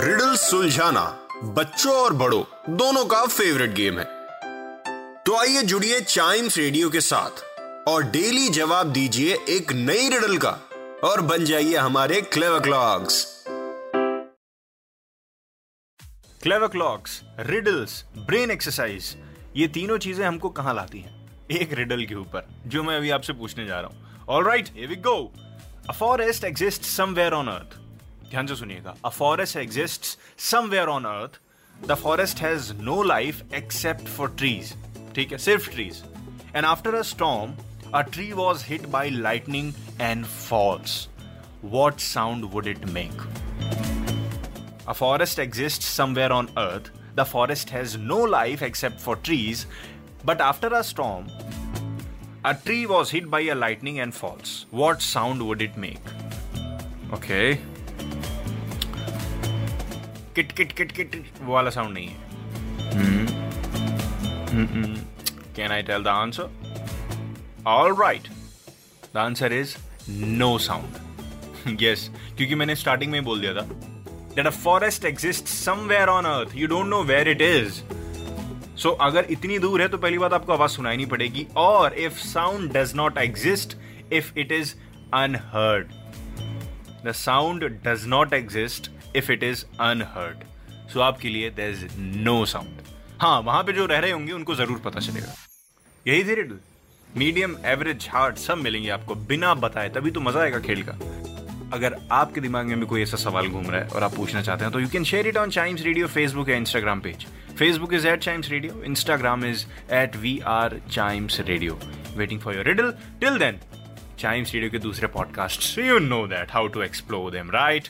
Riddle सुलझाना बच्चों और बड़ों दोनों का फेवरेट गेम है, तो आइए जुड़िए चाइम्स रेडियो के साथ और डेली जवाब दीजिए एक नई रिडल का और बन जाइए हमारे clever clocks. Clever clocks, riddles, brain exercise, ये तीनों चीजें हमको कहां लाती हैं? एक रिडल के ऊपर जो मैं अभी आपसे पूछने जा रहा हूं। Alright, here we go. A forest exists somewhere on earth. ध्यान से सुनिएगा, a forest exists somewhere on earth. The forest has no life except for trees. Okay, sirf trees. And after a storm, a tree was hit by lightning and falls. What sound would it make? A forest exists somewhere on earth. The forest has no life except for trees. But after a storm, a tree was hit by a lightning and falls. What sound would it make? Okay. Kit kit kit किट वाला sound नहीं है। Can I tell the answer? All right, the answer is no sound. Yes, क्योंकि मैंने starting में बोल दिया था that a forest exist somewhere on earth, you don't know where it is. So अगर इतनी दूर है तो पहली बात आपको आवाज सुनाई नहीं पड़ेगी, और if sound does not exist if it is unheard. The sound does not exist If it is unheard, so आपके लिए there is no sound। हाँ, वहां पे जो रह रहे होंगे उनको जरूर पता चलेगा। यही थी रिडल, मीडियम, एवरेज, हार्ड सब मिलेंगे आपको बिना बताए, तभी तो मजा आएगा खेल का। अगर आपके दिमाग में भी कोई ऐसा सवाल घूम रहा है और आप पूछना चाहते हैं तो you can share it on Chimes radio Facebook या Instagram page. Facebook is at Chimes radio, Instagram is at VR Chimes Radio। Waiting for your riddle. Till then, Chimes radio के दूसरे podcast, you know that how to explore them, right?